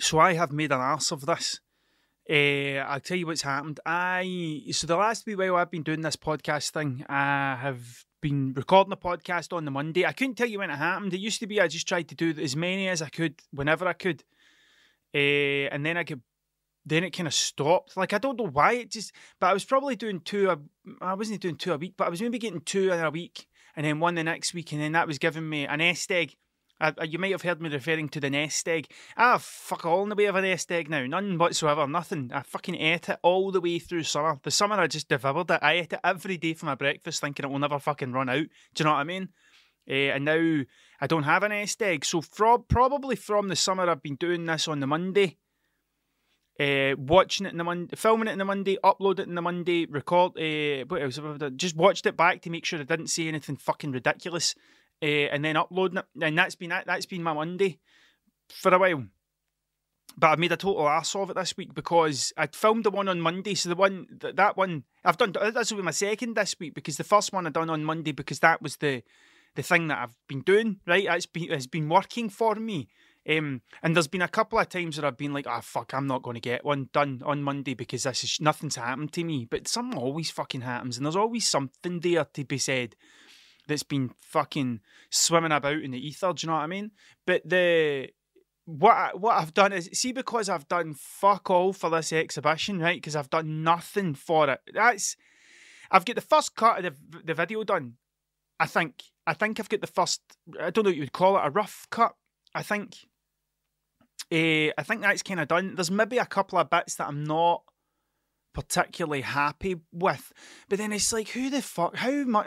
So I have made an arse of this. I'll tell you what's happened. So the last wee while I've been doing this podcast thing, I have been recording a podcast on the Monday. I couldn't tell you when it happened. It used to be I just tried to do as many as I could whenever I could. And then it kind of stopped. Like, I don't know why it just, but I was probably doing two. I wasn't doing two a week, but I was maybe getting two in a week and then one the next week. And then that was giving me a nest egg. You might have heard me referring to the nest egg. I have fuck all in the way of a nest egg now. None whatsoever, nothing. I fucking ate it all the way through summer. The summer I just devoured it. I ate it every day for my breakfast thinking it will never fucking run out. Do you know what I mean? And now I don't have a nest egg. So probably from the summer I've been doing this on the Monday. Watching it on the Monday, filming it on the Monday, upload it on the Monday, record, what else have I done? Just watched it back to make sure I didn't say anything fucking ridiculous. And then uploading it, and that's been my Monday for a while. But I've made a total arse of it this week because I filmed the one on Monday, so the one that one I've done, this will be my second this week because the first one I done on Monday because that was the thing that I've been doing, right? It's been working for me. And there's been a couple of times where I've been like, oh, fuck, I'm not going to get one done on Monday because this is nothing's happened to me. But something always fucking happens, and there's always something there to be said that's been fucking swimming about in the ether, do you know what I mean? But what I've done is, see, because I've done fuck all for this exhibition, right, because I've done nothing for it, I've got the first cut of the video done, I think I've got the first, I don't know what you would call it, a rough cut, I think that's kind of done. There's maybe a couple of bits that I'm not particularly happy with, but then it's like, who the fuck, how?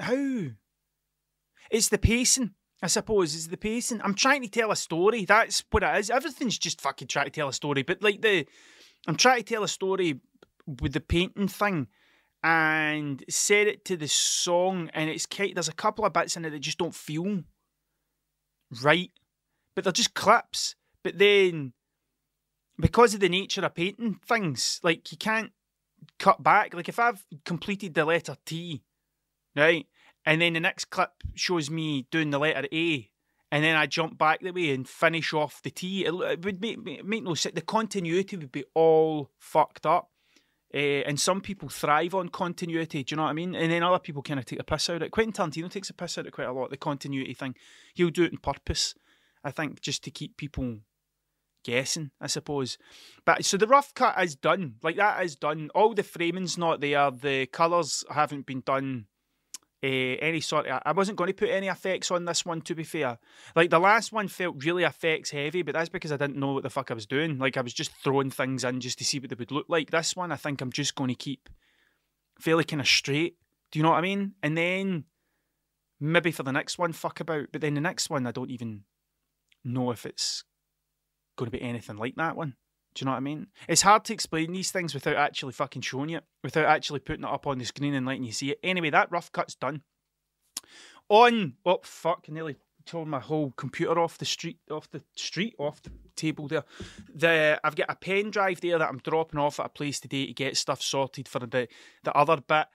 It's the pacing, I suppose. It's the pacing. I'm trying to tell a story. That's what it is. Everything's just fucking trying to tell a story. But like I'm trying to tell a story with the painting thing, and set it to the song. And it's there's a couple of bits in it that just don't feel right, but they're just clips. But then because of the nature of painting things, like you can't cut back. Like if I've completed the letter T, right, and then the next clip shows me doing the letter A, and then I jump back the way and finish off the T, it would make no sense. The continuity would be all fucked up. And some people thrive on continuity, do you know what I mean? And then other people kind of take a piss out of it. Quentin Tarantino takes a piss out of it quite a lot, the continuity thing. He'll do it on purpose, I think, just to keep people guessing, I suppose. But so the rough cut is done. Like, that is done. All the framing's not there. The colours haven't been done. Any sort of, I wasn't going to put any effects on this one, to be fair. Like, the last one felt really effects heavy, but that's because I didn't know what the fuck I was doing. Like, I was just throwing things in just to see what they would look like. This one, I think I'm just going to keep fairly kind of straight. Do you know what I mean? And then maybe for the next one, fuck about. But then the next one, I don't even know if it's going to be anything like that one. Do you know what I mean? It's hard to explain these things without actually fucking showing you it, without actually putting it up on the screen and letting you see it. Anyway, that rough cut's done. Oh, fuck, nearly tore my whole computer off the table there. I've got a pen drive there that I'm dropping off at a place today to get stuff sorted for the other bit.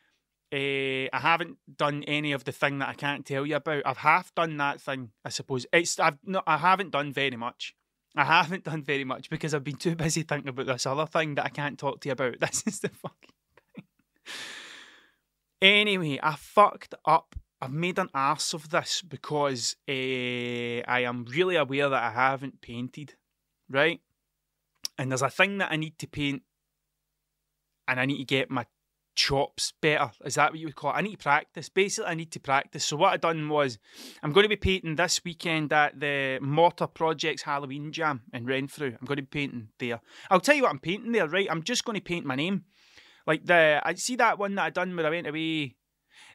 I haven't done any of the thing that I can't tell you about. I've half done that thing, I suppose. I haven't done very much. I haven't done very much because I've been too busy thinking about this other thing that I can't talk to you about. This is the fucking thing. Anyway, I fucked up. I've made an arse of this because I am really aware that I haven't painted, right? And there's a thing that I need to paint and I need to get my chops better. Is that what you would call it? I need to practice. Basically, I need to practice. So what I done was, I'm going to be painting this weekend at the Mortar Projects Halloween Jam in Renfrew. I'm going to be painting there. I'll tell you what I'm painting there, right? I'm just going to paint my name. Like, I see that one that I done where I went away.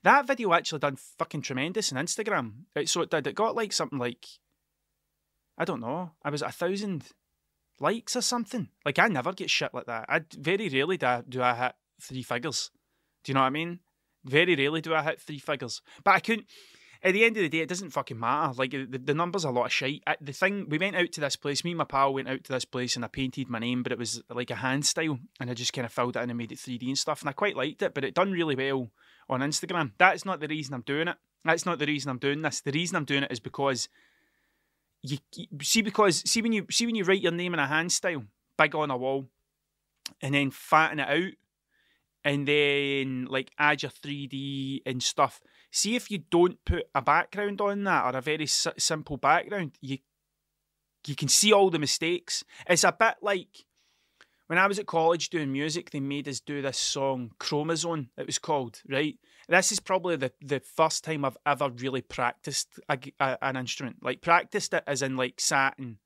That video actually done fucking tremendous on Instagram. So it did. It got like something like, I don't know, I was at 1,000 likes or something. Like, I never get shit like that. Very rarely do I hit 3 figures. Do you know what I mean? Very rarely do I hit 3 figures. But I couldn't, at the end of the day, it doesn't fucking matter. Like, the number's a lot of shite. We went out to this place, me and my pal went out to this place and I painted my name, but it was like a hand style and I just kind of filled it in and made it 3D and stuff and I quite liked it, but it done really well on Instagram. That's not the reason I'm doing it. That's not the reason I'm doing this. The reason I'm doing it is because because when you write your name in a hand style, big on a wall, and then fatten it out, and then like add your 3D and stuff. See if you don't put a background on that or a very simple background, you can see all the mistakes. It's a bit like when I was at college doing music, they made us do this song, Chromosome, it was called, right? This is probably the first time I've ever really practiced an instrument. Like, practiced it as in, like, sat and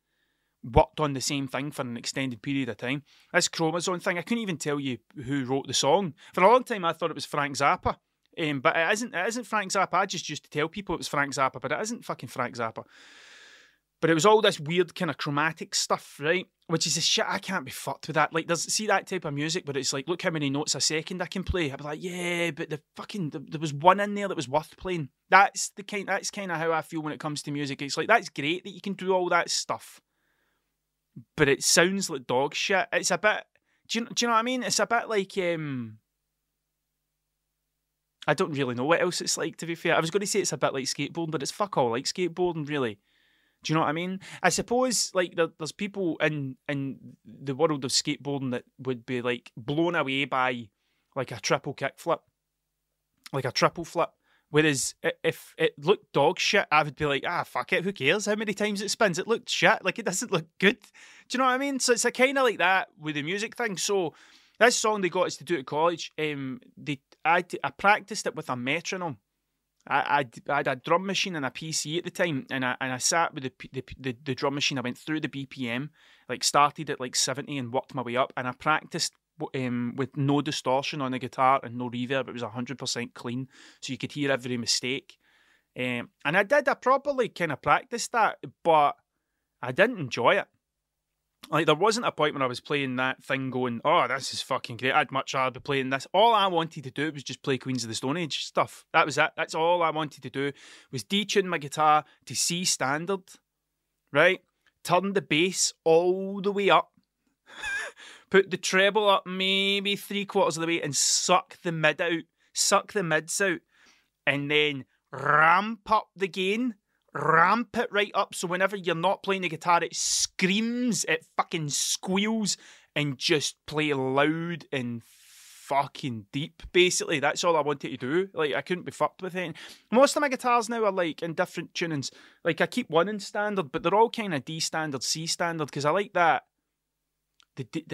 worked on the same thing for an extended period of time. This Chromosome thing, I couldn't even tell you who wrote the song. For a long time, I thought it was Frank Zappa. But it isn't Frank Zappa. I just used to tell people it was Frank Zappa, but it isn't fucking Frank Zappa. But it was all this weird kind of chromatic stuff, right? Which is a shit, I can't be fucked with that. Like, see that type of music where it's like, look how many notes a second I can play. I'd be like, yeah, but there was one in there that was worth playing. That's kind of how I feel when it comes to music. It's like, that's great that you can do all that stuff, but it sounds like dog shit. It's a bit, do you know what I mean? It's a bit like, I don't really know what else it's like, to be fair. I was going to say it's a bit like skateboarding, but it's fuck all like skateboarding, really. Do you know what I mean? I suppose, like, there's people in the world of skateboarding that would be, like, blown away by, like, a triple kickflip. Like, a triple flip. Whereas, if it looked dog shit, I would be like, ah, fuck it, who cares how many times it spins? It looked shit. Like, it doesn't look good. Do you know what I mean? So it's a kind of like that with the music thing. So this song they got us to do at college, I practiced it with a metronome. I had a drum machine and a PC at the time, and I sat with the drum machine. I went through the BPM, like started at like 70 and worked my way up, and I practiced with no distortion on the guitar and no reverb. It was 100% clean, so you could hear every mistake. And I properly kind of practiced that, but I didn't enjoy it. Like, there wasn't a point when I was playing that thing going, oh, this is fucking great, I'd much rather be playing this. All I wanted to do was just play Queens of the Stone Age stuff. That was it. That's all I wanted to do, was detune my guitar to C standard, right? Turn the bass all the way up, put the treble up maybe 3/4 of the way, and suck the mids out, and then ramp up the gain. Ramp it right up, so whenever you're not playing the guitar, it screams, it fucking squeals, and just play loud and fucking deep, basically. That's all I wanted to do. Like, I couldn't be fucked with it. Most of my guitars now are, like, in different tunings. Like, I keep one in standard, but they're all kind of D standard, C standard, because I like that,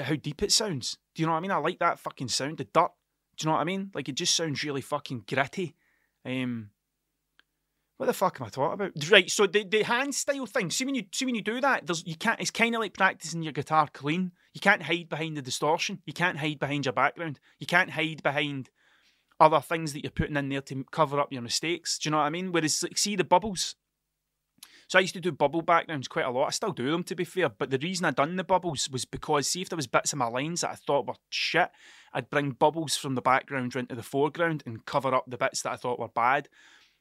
how deep it sounds. Do you know what I mean? I like that fucking sound, the dirt. Do you know what I mean? Like, it just sounds really fucking gritty. What the fuck am I talking about? Right, so the hand style thing. See when you do that, you can't. It's kind of like practicing your guitar clean. You can't hide behind the distortion. You can't hide behind your background. You can't hide behind other things that you're putting in there to cover up your mistakes. Do you know what I mean? Whereas, like, see the bubbles. So I used to do bubble backgrounds quite a lot. I still do them, to be fair. But the reason I done the bubbles was because, see, if there was bits of my lines that I thought were shit, I'd bring bubbles from the background into the foreground and cover up the bits that I thought were bad.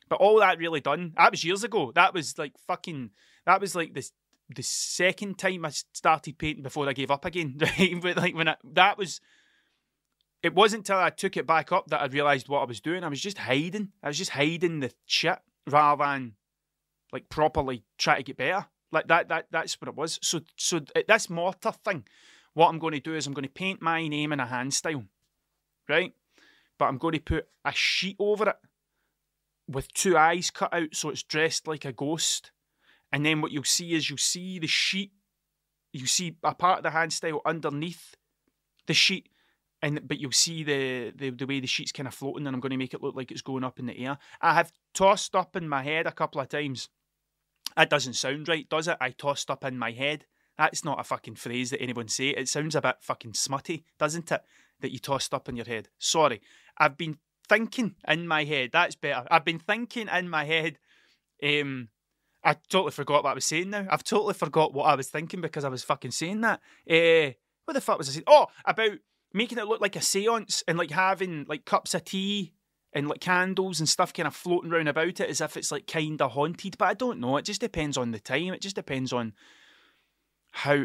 But all that really done, that was years ago. That was like the second time I started painting before I gave up again. Right? But like it wasn't till I took it back up that I realised what I was doing. I was just hiding the shit rather than like properly try to get better. Like that's what it was. So this mortar thing, what I'm going to do is I'm going to paint my name in a hand style, right? But I'm going to put a sheet over it with two eyes cut out, so it's dressed like a ghost. And then what you'll see is the sheet, you see a part of the hand style underneath the sheet, but you'll see the way the sheet's kind of floating, and I'm going to make it look like it's going up in the air. I have tossed up in my head a couple of times. That doesn't sound right, does it? I tossed up in my head. That's not a fucking phrase that anyone say. It sounds a bit fucking smutty, doesn't it? That you tossed up in your head. Sorry. I've been thinking in my head. That's better. I've been thinking in my head. I totally forgot what I was saying now. I've totally forgot what I was thinking because I was fucking saying that. What the fuck was I saying? Oh, about making it look like a seance and like having like cups of tea and like candles and stuff kind of floating around about it as if it's like kind of haunted. But I don't know. It just depends on the time. It just depends on how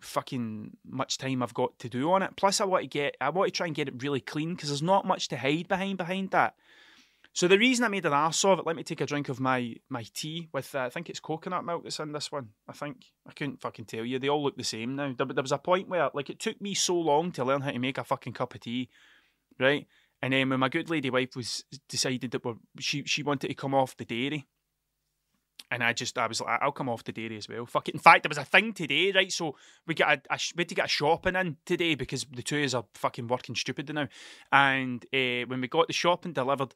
fucking much time I've got to do on it. Plus I want to try and get it really clean because there's not much to hide behind that. So the reason I made an arse of it, let me take a drink of my tea with, I think it's coconut milk that's in this one, I think. I couldn't fucking tell you. They all look the same now. There was a point where, like, it took me so long to learn how to make a fucking cup of tea, right? And then when my good lady wife was decided that she wanted to come off the dairy, and I was like, I'll come off the dairy as well. Fuck it. In fact, there was a thing today, right? So we had to get a shopping in today because the two of us are fucking working stupid now. And when we got the shopping delivered,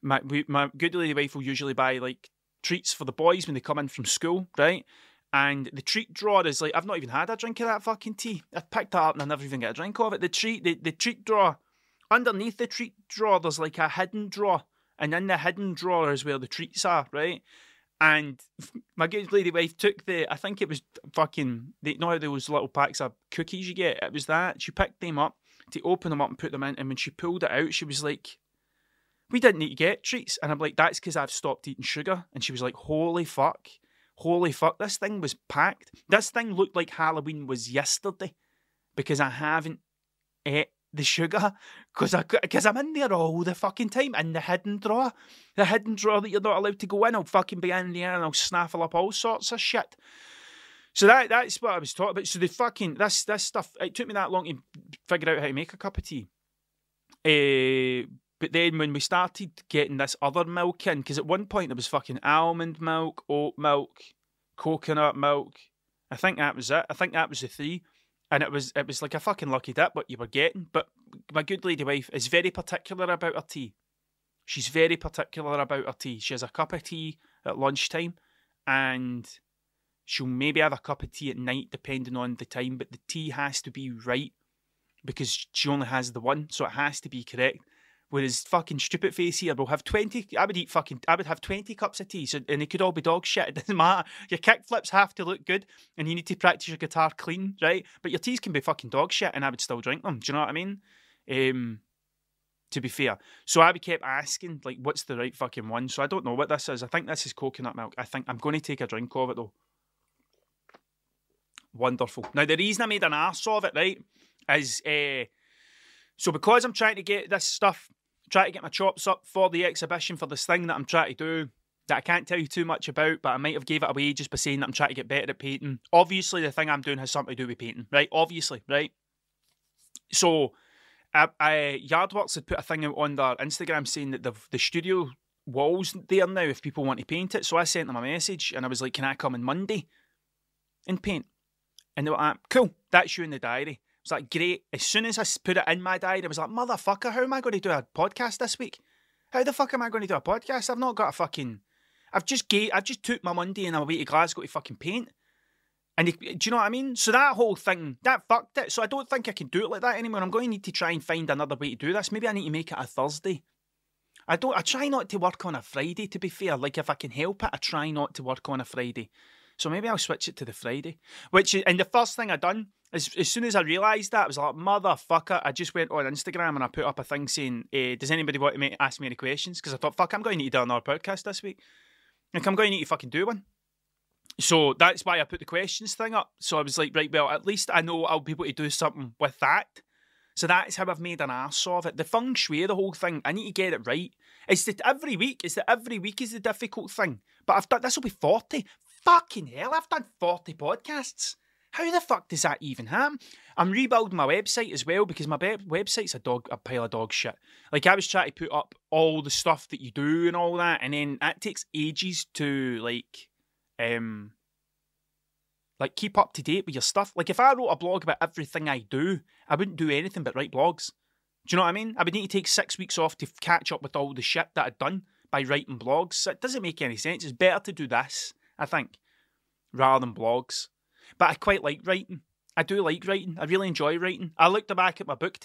my good lady wife will usually buy like treats for the boys when they come in from school, right? And the treat drawer is like, I've not even had a drink of that fucking tea. I picked that up and I never even got a drink of it. The treat drawer, underneath the treat drawer, there's like a hidden drawer. And in the hidden drawer is where the treats are, right? And my good lady wife took I think it was fucking, you know how those little packs of cookies you get? It was that. She picked them up to open them up and put them in. And when she pulled it out, she was like, we didn't need to get treats. And I'm like, that's because I've stopped eating sugar. And she was like, holy fuck. This thing was packed. This thing looked like Halloween was yesterday because I haven't ate the sugar because I'm in there all the fucking time in the hidden drawer that you're not allowed to go in. I'll fucking be in there and I'll snaffle up all sorts of shit. So that's what I was talking about. So the fucking this stuff, it took me that long to figure out how to make a cup of tea. But then when we started getting this other milk in, because at one point there was fucking almond milk, oat milk, coconut milk. I think that was it. I think that was the three. And it was like a fucking lucky dip what you were getting. But my good lady wife is very particular about her tea. She's very particular about her tea. She has a cup of tea at lunchtime and she'll maybe have a cup of tea at night depending on the time. But the tea has to be right because she only has the one. So it has to be correct. Whereas fucking stupid face here will have 20... I would have 20 cups of tea, so, and they could all be dog shit. It doesn't matter. Your kickflips have to look good, and you need to practice your guitar clean, right? But your teas can be fucking dog shit, and I would still drink them. Do you know what I mean? To be fair. So I kept asking, like, what's the right fucking one? So I don't know what this is. I think this is coconut milk. I think I'm going to take a drink of it, though. Wonderful. Now, the reason I made an arse of it, right, is... so because I'm trying to get this stuff... try to get my chops up for the exhibition for this thing that I'm trying to do that I can't tell you too much about, but I might have gave it away just by saying that I'm trying to get better at painting. Obviously, the thing I'm doing has something to do with painting, right? Obviously, right? So, Yardworks had put a thing out on their Instagram saying that the studio wall's there now if people want to paint it. So I sent them a message and I was like, can I come on Monday and paint? And they were like, cool, that's you in the diary. I was like, great. As soon as I put it in my diary, I was like, motherfucker, how am I going to do a podcast this week? How the fuck am I going to do a podcast? I've not got a fucking... I've just took my Monday and I'm away to Glasgow to fucking paint. And do you know what I mean? So that whole thing, that fucked it. So I don't think I can do it like that anymore. I'm going to need to try and find another way to do this. Maybe I need to make it a Thursday. I try not to work on a Friday, to be fair. Like, if I can help it, I try not to work on a Friday. So maybe I'll switch it to the Friday. And the first thing I done... As soon as I realised that, I was like, motherfucker, I just went on Instagram and I put up a thing saying, does anybody want to ask me any questions? Because I thought, fuck, I'm going to need to do another podcast this week. Like, I'm going to need to fucking do one. So that's why I put the questions thing up. So I was like, right, well, at least I know I'll be able to do something with that. So that's how I've made an arse of it. The feng shui, the whole thing, I need to get it right. Every week is the difficult thing. But this will be 40. Fucking hell, I've done 40 podcasts. How the fuck does that even happen? I'm rebuilding my website as well because my website's a pile of dog shit. Like, I was trying to put up all the stuff that you do and all that, and then that takes ages to like keep up to date with your stuff. Like, if I wrote a blog about everything I do, I wouldn't do anything but write blogs. Do you know what I mean? I would need to take 6 weeks off to catch up with all the shit that I'd done by writing blogs. It doesn't make any sense. It's better to do this, I think, rather than blogs. But I quite like writing. I do like writing. I really enjoy writing. I looked back at my book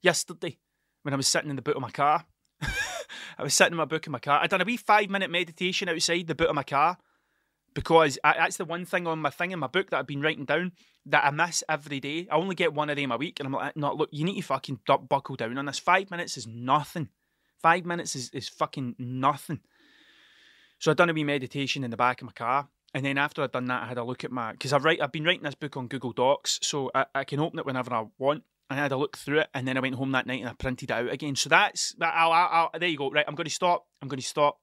yesterday, when I was sitting in the boot of my car. I was sitting in my book in my car. I'd done a wee 5-minute meditation outside the boot of my car because that's the one thing on my thing in my book that I've been writing down that I miss every day. I only get one a day in my week, and I'm like, no, look, you need to fucking buckle down on this. 5 minutes is nothing. 5 minutes is fucking nothing. So I'd done a wee meditation in the back of my car. And then after I'd done that, I had a look at because I've been writing this book on Google Docs, so I can open it whenever I want. I had a look through it, and then I went home that night and I printed it out again. So that's, I'll, there you go. Right, I'm going to stop. I'm going to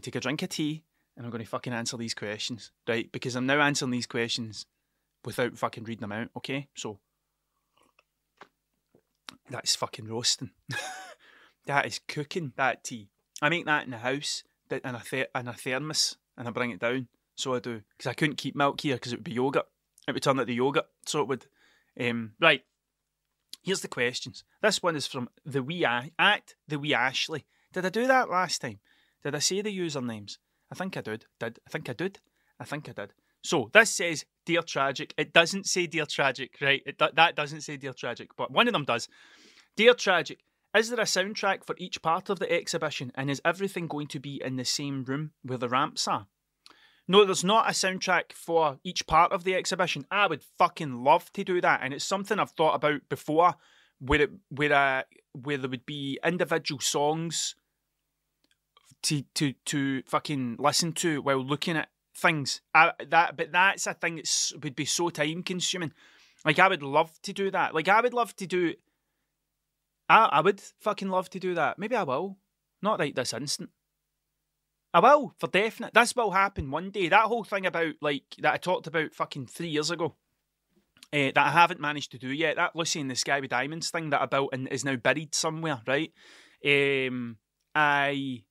take a drink of tea, and I'm going to fucking answer these questions, right? Because I'm now answering these questions without fucking reading them out, okay? So, that's fucking roasting. That is cooking, that tea. I make that in the house, in a thermos, and I bring it down. So I do. Because I couldn't keep milk here, because it would be yoghurt. It would turn into yoghurt. So it would... right. Here's the questions. This one is from the wee at the wee Ashley. Did I do that last time? Did I say the usernames? I think I did. I think I did. So this says Dear Tragic. It doesn't say Dear Tragic, right? That doesn't say Dear Tragic, but one of them does. Dear Tragic, is there a soundtrack for each part of the exhibition, and is everything going to be in the same room where the ramps are? No, there's not a soundtrack for each part of the exhibition. I would fucking love to do that, and it's something I've thought about before, where there would be individual songs to fucking listen to while looking at things. But that's a thing that would be so time consuming. Like, I would love to do that. Like, I would love to do. I would fucking love to do that. Maybe I will. Not right this instant. I will, for definite. This will happen one day. That whole thing about, like, that I talked about fucking 3 years ago, that I haven't managed to do yet, that Lucy in the Sky with Diamonds thing that I built and is now buried somewhere, right? I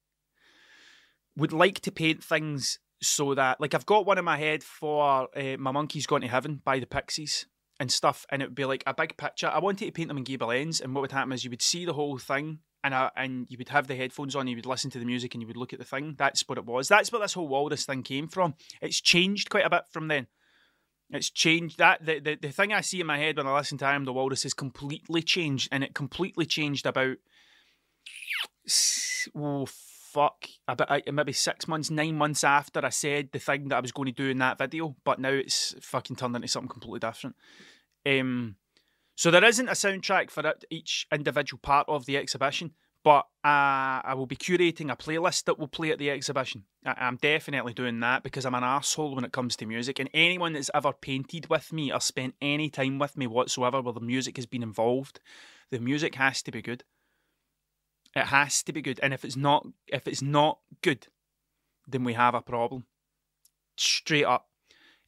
would like to paint things so that, like, I've got one in my head for My Monkey's Gone to Heaven by the Pixies and stuff, and it would be like a big picture. I wanted to paint them in gable ends, and what would happen is you would see the whole thing, and you would have the headphones on, you would listen to the music, and you would look at the thing. That's what it was. That's where this whole walrus thing came from. It's changed quite a bit from then. It's changed. That the thing I see in my head when I listen to I Am the Walrus is completely changed, and it completely changed about, maybe 6 months, 9 months after I said the thing that I was going to do in that video, but now it's fucking turned into something completely different. So there isn't a soundtrack for each individual part of the exhibition, but I will be curating a playlist that will play at the exhibition. I'm definitely doing that, because I'm an arsehole when it comes to music, and anyone that's ever painted with me or spent any time with me whatsoever where the music has been involved, the music has to be good. It has to be good, and if it's not good, then we have a problem. Straight up.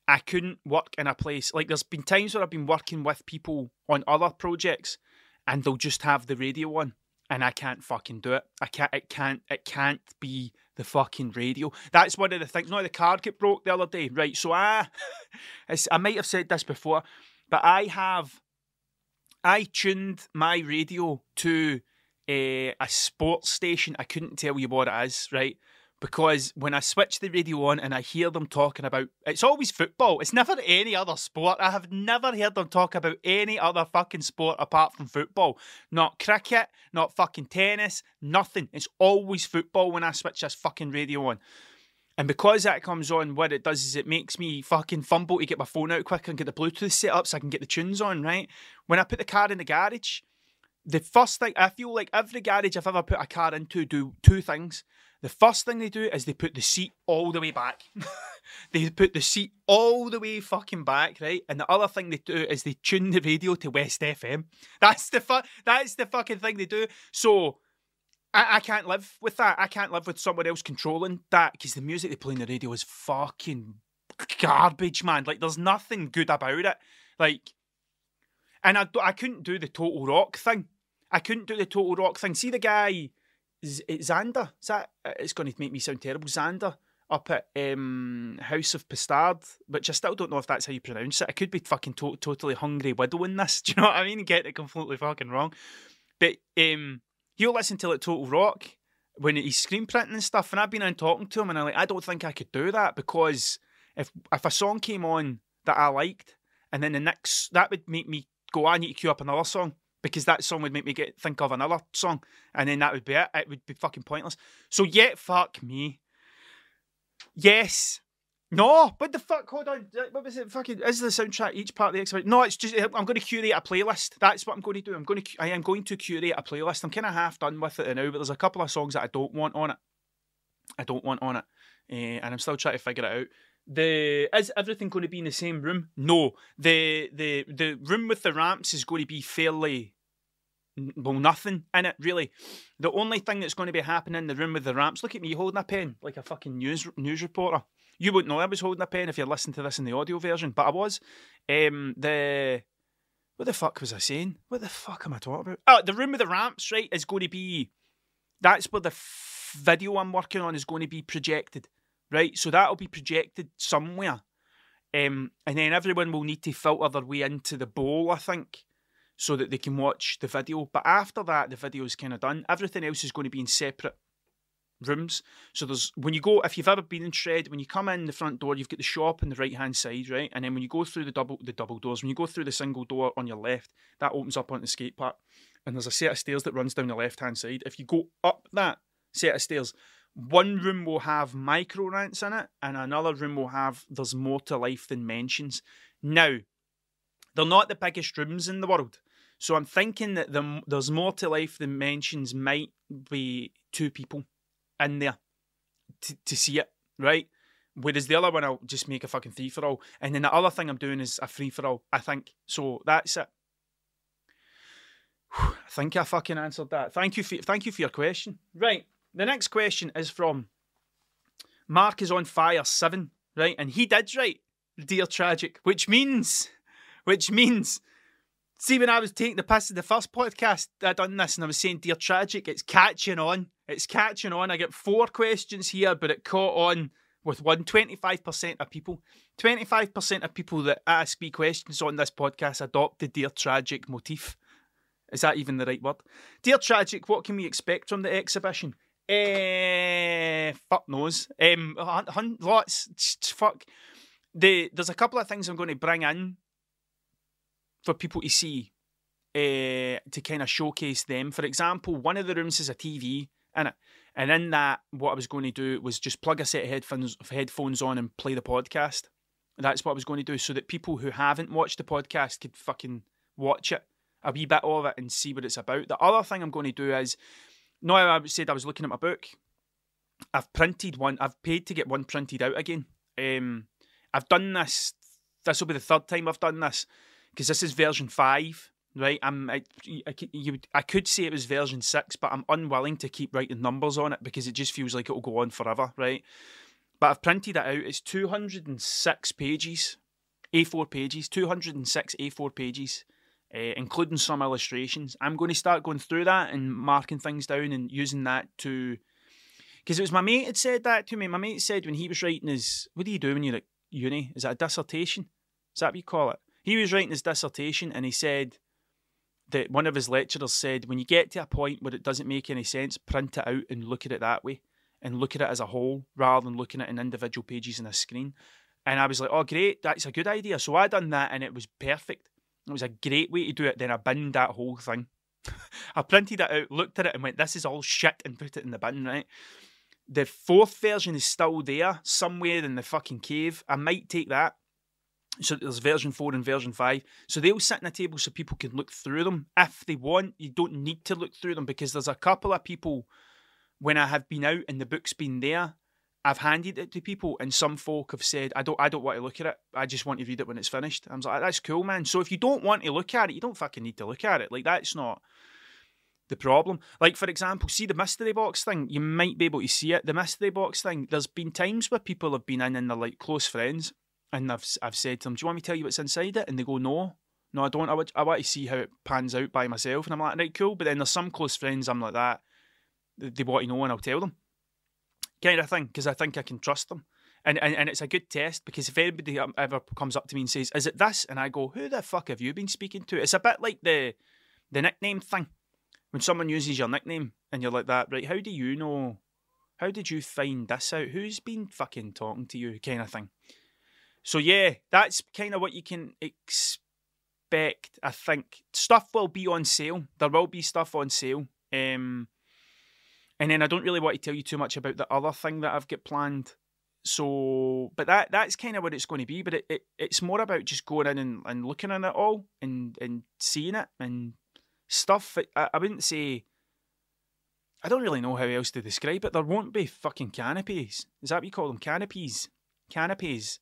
I couldn't work in a place, like, there's been times where I've been working with people on other projects and they'll just have the radio on and I can't fucking do it. It can't be the fucking radio. That's one of the things. No, the carpet broke the other day, right? So I might have said this before, but I tuned my radio to a sports station. I couldn't tell you what it is, right? Because when I switch the radio on and I hear them talking about... It's always football. It's never any other sport. I have never heard them talk about any other fucking sport apart from football. Not cricket, not fucking tennis, nothing. It's always football when I switch this fucking radio on. And because that comes on, what it does is it makes me fucking fumble to get my phone out quicker and get the Bluetooth set up so I can get the tunes on, right? When I put the car in the garage, the first thing... I feel like every garage I've ever put a car into do two things. The first thing they do is they put the seat all the way back. They put the seat all the way fucking back, right? And the other thing they do is they tune the radio to West FM. That's the fucking thing they do. So I can't live with that. I can't live with someone else controlling that, because the music they play on the radio is fucking garbage, man. Like, there's nothing good about it. Like, and I couldn't do the Total Rock thing. See the guy... Xander, is that, it's going to make me sound terrible, Xander, up at House of Pistard, which I still don't know if that's how you pronounce it. I could be fucking totally hungry widowing this, do you know what I mean? Get it completely fucking wrong. But he'll listen to, like, Total Rock when he's screen printing and stuff, and I've been in talking to him, and I'm like, I don't think I could do that, because if a song came on that I liked, and then the next, that would make me go, I need to queue up another song, because that song would make me think of another song, and then that would be it. It would be fucking pointless. So, yeah, fuck me. Yes. No, what the fuck? Hold on. What was it? Fucking, is the soundtrack each part of the exhibition? No, it's just, I'm going to curate a playlist. That's what I'm going to do. I am going to curate a playlist. I'm kind of half done with it now, but there's a couple of songs that I don't want on it. And I'm still trying to figure it out. the is everything going to be in the same room? No. The room with the ramps is going to be fairly, well, nothing in it, really. The only thing that's going to be happening in the room with the ramps, look at me holding a pen like a fucking news reporter. You wouldn't know I was holding a pen if you're listening to this in the audio version, but I was. What the fuck was I saying? What the fuck am I talking about? Oh, the room with the ramps, right, is going to be... That's where the video I'm working on is going to be projected, right? So that'll be projected somewhere. And then everyone will need to filter their way into the bowl, I think, so that they can watch the video. But after that, the video's kind of done. Everything else is going to be in separate rooms. So there's, when you go, if you've ever been in Tread, when you come in the front door, you've got the shop on the right hand side, right? And then when you go through the double doors, when you go through the single door on your left, that opens up onto the skate park, and there's a set of stairs that runs down the left hand side. If you go up that set of stairs, one room will have micro rants in it, and another room will have There's More to Life Than Mentions. Now, they're not the biggest rooms in the world, so I'm thinking that There's More to Life Than Mentions might be two people in there to see it, right? Whereas the other one, I'll just make a fucking free-for-all. And then the other thing I'm doing is a free-for-all, I think. So that's it. Whew, I think I fucking answered that. Thank you for your question. Right, the next question is from Mark Is On Fire 7, right? And he did write Dear Tragic, which means, see, when I was taking the piss in the first podcast, I done this and I was saying Dear Tragic, it's catching on. It's catching on. I get 4 questions here, but it caught on with 25% of people. 25% of people that ask me questions on this podcast adopt the Dear Tragic motif. Is that even the right word? Dear Tragic, what can we expect from the exhibition? Fuck knows. Lots. Fuck. There's a couple of things I'm going to bring in for people to see, to kind of showcase them. For example, one of the rooms is a TV in it, and in that, what I was going to do was just plug a set of headphones on and play the podcast. That's what I was going to do, so that people who haven't watched the podcast could fucking watch it, a wee bit of it, and see what it's about. The other thing I'm going to do is, now I said I was looking at my book, I've printed one. I've paid to get one printed out again. I've done this. This will be the third time I've done this, because this is version 5, right? I could say it was version 6, but I'm unwilling to keep writing numbers on it because it just feels like it'll go on forever, right? But I've printed it out. It's 206 pages, A4 pages, 206 A4 pages, including some illustrations. I'm going to start going through that and marking things down and using that to... Because it was my mate had said that to me. My mate said when he was writing his... What do you do when you're at uni? Is that a dissertation? Is that what you call it? He was writing his dissertation, and he said that one of his lecturers said, when you get to a point where it doesn't make any sense, print it out and look at it that way, and look at it as a whole rather than looking at it in individual pages in a screen. And I was like, oh, great, that's a good idea. So I done that, and it was perfect. It was a great way to do it. Then I binned that whole thing. I printed it out, looked at it, and went, this is all shit, and put it in the bin, right? The 4th version is still there, somewhere in the fucking cave. I might take that. So there's version 4 and version 5. So they'll sit on a table so people can look through them if they want. You don't need to look through them, because there's a couple of people, when I have been out and the book's been there, I've handed it to people, and some folk have said, I don't want to look at it. I just want to read it when it's finished. I was like, that's cool, man. So if you don't want to look at it, you don't fucking need to look at it. Like, that's not the problem. Like, for example, see the mystery box thing. You might be able to see it. The mystery box thing, there's been times where people have been in and they're like close friends, and I've said to them, do you want me to tell you what's inside it? And they go, no, I don't. I want to see how it pans out by myself. And I'm like, right, cool. But then there's some close friends I'm like that, they want to know, and I'll tell them, kind of thing, because I think I can trust them. And it's a good test, because if anybody ever comes up to me and says, is it this? And I go, who the fuck have you been speaking to? It's a bit like the nickname thing. When someone uses your nickname and you're like that, right, how do you know? How did you find this out? Who's been fucking talking to you? Kind of thing. So yeah, that's kind of what you can expect, I think. Stuff will be on sale. There will be stuff on sale. And then I don't really want to tell you too much about the other thing that I've got planned. So, but that's kind of what it's going to be. But it's more about just going in and looking at it all and seeing it and stuff. I wouldn't say... I don't really know how else to describe it. There won't be fucking canopies. Is that what you call them? Canopies? canapes,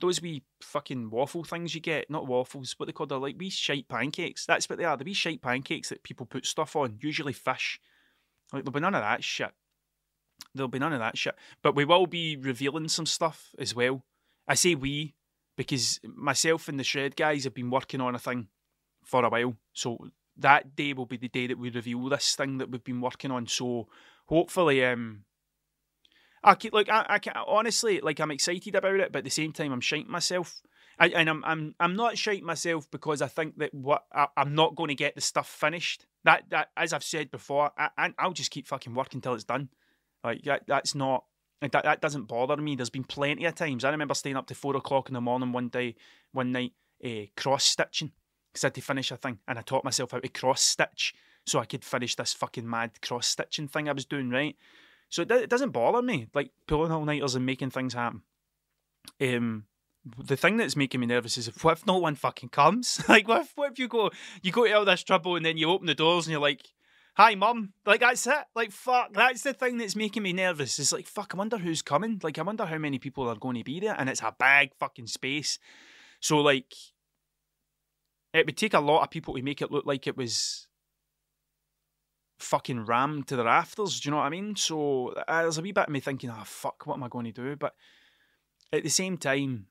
those wee fucking waffle things you get, not waffles, what they call, they're like wee shite pancakes. That's what they are, the wee shite pancakes that people put stuff on, usually fish. Like, there'll be none of that shit. There'll be none of that shit. But we will be revealing some stuff as well. I say we, because myself and the Shred guys have been working on a thing for a while. So that day will be the day that we reveal this thing that we've been working on. So hopefully, I honestly I'm excited about it, but at the same time, I'm shiting myself. I'm not shiting myself because I think that I'm not going to get the stuff finished. That as I've said before, I'll just keep fucking working till it's done. Like that doesn't bother me. There's been plenty of times I remember staying up to 4 o'clock in the morning one night, cross stitching because I had to finish a thing, and I taught myself how to cross stitch so I could finish this fucking mad cross stitching thing I was doing, right? So it doesn't bother me, like pulling all nighters and making things happen. The thing that's making me nervous is what if no one fucking comes? Like what if you go to all this trouble and then you open the doors and you're like, "Hi, Mum." Like, that's it. Like, fuck, that's the thing that's making me nervous. It's like, fuck, I wonder who's coming. Like, I wonder how many people are going to be there. And it's a big fucking space. So, like, it would take a lot of people to make it look like it was fucking rammed to the rafters. Do you know what I mean? So, there's a wee bit of me thinking, oh, fuck, what am I going to do? But at the same time,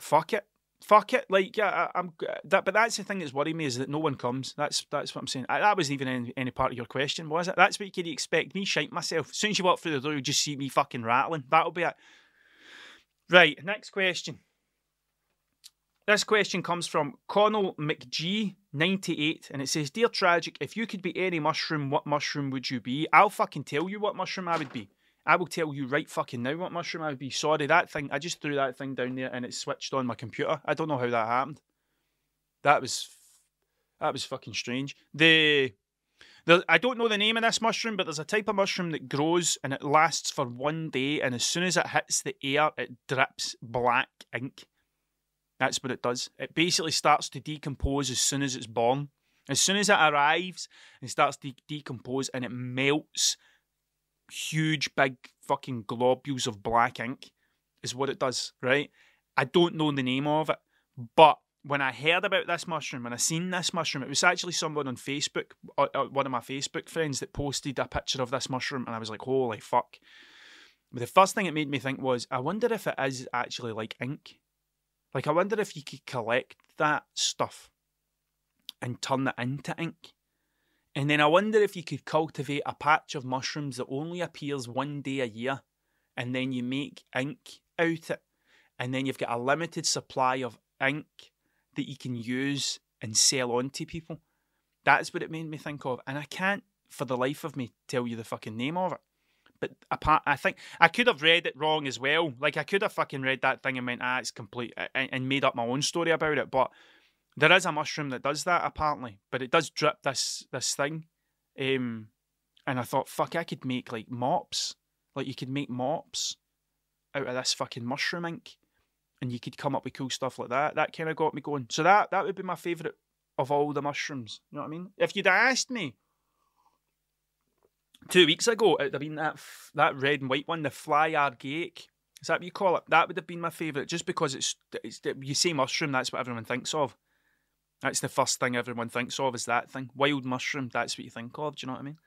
fuck it. Fuck it, like yeah, I'm. That, but that's the thing that's worrying me is that no one comes. That's what I'm saying. That wasn't even any part of your question, was it? That's what you could expect. Me shite myself. As soon as you walk through the door, you'll just see me fucking rattling. That'll be it. Right, next question. This question comes from Connell McGee 98, and it says, "Dear Tragic, if you could be any mushroom, what mushroom would you be?" I'll fucking tell you what mushroom I would be. I will tell you right fucking now what mushroom I would be. Sorry, that thing, I just threw that thing down there and it switched on my computer. I don't know how that happened. That was fucking strange. I don't know the name of this mushroom, but there's a type of mushroom that grows and it lasts for 1 day, and as soon as it hits the air, it drips black ink. That's what it does. It basically starts to decompose as soon as it's born. As soon as it arrives, it starts to decompose and it melts. Huge, big fucking globules of black ink is what it does, right? I don't know the name of it, but when I heard about this mushroom, when I seen this mushroom, it was actually someone on Facebook, one of my Facebook friends, that posted a picture of this mushroom, and I was like, holy fuck. But the first thing it made me think was, I wonder if it is actually like ink. Like, I wonder if you could collect that stuff and turn it into ink. And then I wonder if you could cultivate a patch of mushrooms that only appears 1 day a year, and then you make ink out it, and then you've got a limited supply of ink that you can use and sell on to people. That's what it made me think of, and I can't for the life of me tell you the fucking name of it. But I think I could have read it wrong as well. Like, I could have fucking read that thing and went, ah, it's complete, and made up my own story about it, but there is a mushroom that does that, apparently, but it does drip this thing. And I thought, fuck, I could make, like, mops. Like, you could make mops out of this fucking mushroom ink, and you could come up with cool stuff like that. That kind of got me going. So that would be my favourite of all the mushrooms. You know what I mean? If you'd asked me 2 weeks ago, it would have been that red and white one, the fly archaic. Is that what you call it? That would have been my favourite, just because it's you say mushroom, that's what everyone thinks of. That's the first thing everyone thinks of, is that thing. Wild mushroom, that's what you think of, do you know what I mean?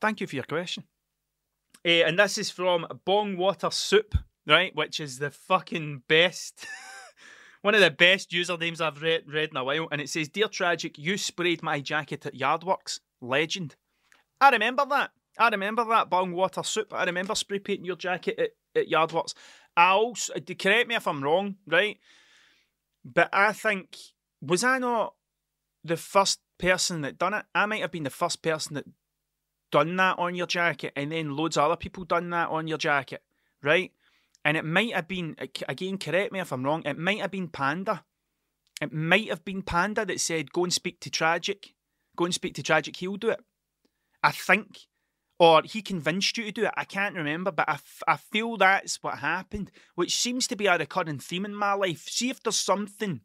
Thank you for your question. And this is from Bong Water Soup, right, which is the fucking best, one of the best usernames I've read in a while, and it says, "Dear Tragic, you sprayed my jacket at Yardworks. Legend." I remember that. I remember that, Bong Water Soup. I remember spray painting your jacket at Yardworks. I also, correct me if I'm wrong, right, but I think, was I not the first person that done it? I might have been the first person that done that on your jacket, and then loads of other people done that on your jacket, right? And it might have been, again, correct me if I'm wrong, it might have been Panda. It might have been Panda that said, "Go and speak to Tragic. Go and speak to Tragic, he'll do it." I think. Or he convinced you to do it. I can't remember, but I feel that's what happened, which seems to be a recurring theme in my life. See if there's something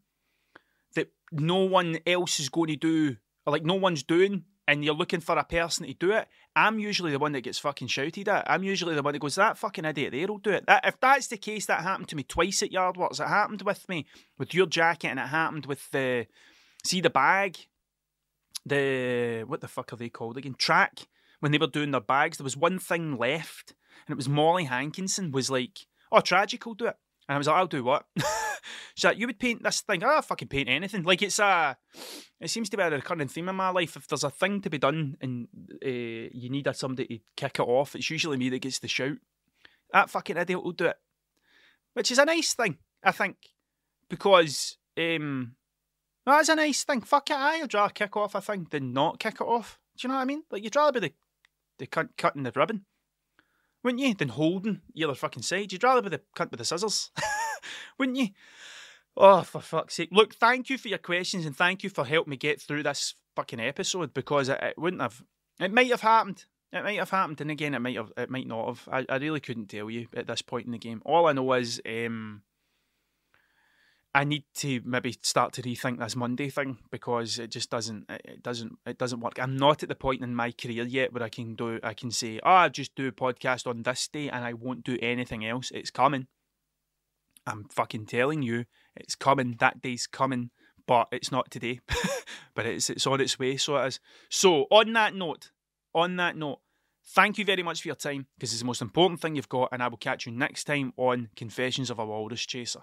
that no one else is going to do, or like no one's doing, and you're looking for a person to do it, I'm usually the one that gets fucking shouted at. I'm usually the one that goes, that fucking idiot there will do it. That, if that's the case, that happened to me twice at Yardworks. It happened with me, with your jacket, and it happened with the, see the bag, the, what the fuck are they called again? Track. When they were doing their bags, there was one thing left, and it was Molly Hankinson was like, oh, Tragic will do it. And I was like, I'll do what? She's like, you would paint this thing. I'll fucking paint anything. Like, it's a, it seems to be a recurring theme in my life. If there's a thing to be done and you need somebody to kick it off, it's usually me that gets the shout. That fucking idiot will do it. Which is a nice thing, I think. Because, well, that's a nice thing. Fuck it, I'd rather kick off a thing than not kick it off. Do you know what I mean? Like, you'd rather be the cunt cutting the ribbon, wouldn't you, than holding the other fucking side? You'd rather be the cunt with the scissors, wouldn't you? Oh, for fuck's sake. Look, thank you for your questions and thank you for helping me get through this fucking episode, because it wouldn't have... It might have happened. It might have happened, and again, it might not have. I really couldn't tell you at this point in the game. All I know is I need to maybe start to rethink this Monday thing, because it just doesn't work. I'm not at the point in my career yet where I can say, oh, I just do a podcast on this day and I won't do anything else. It's coming. I'm fucking telling you, it's coming. That day's coming, but it's not today. But it's on its way, so it is. So on that note, thank you very much for your time, because it's the most important thing you've got, and I will catch you next time on Confessions of a Walrus Chaser.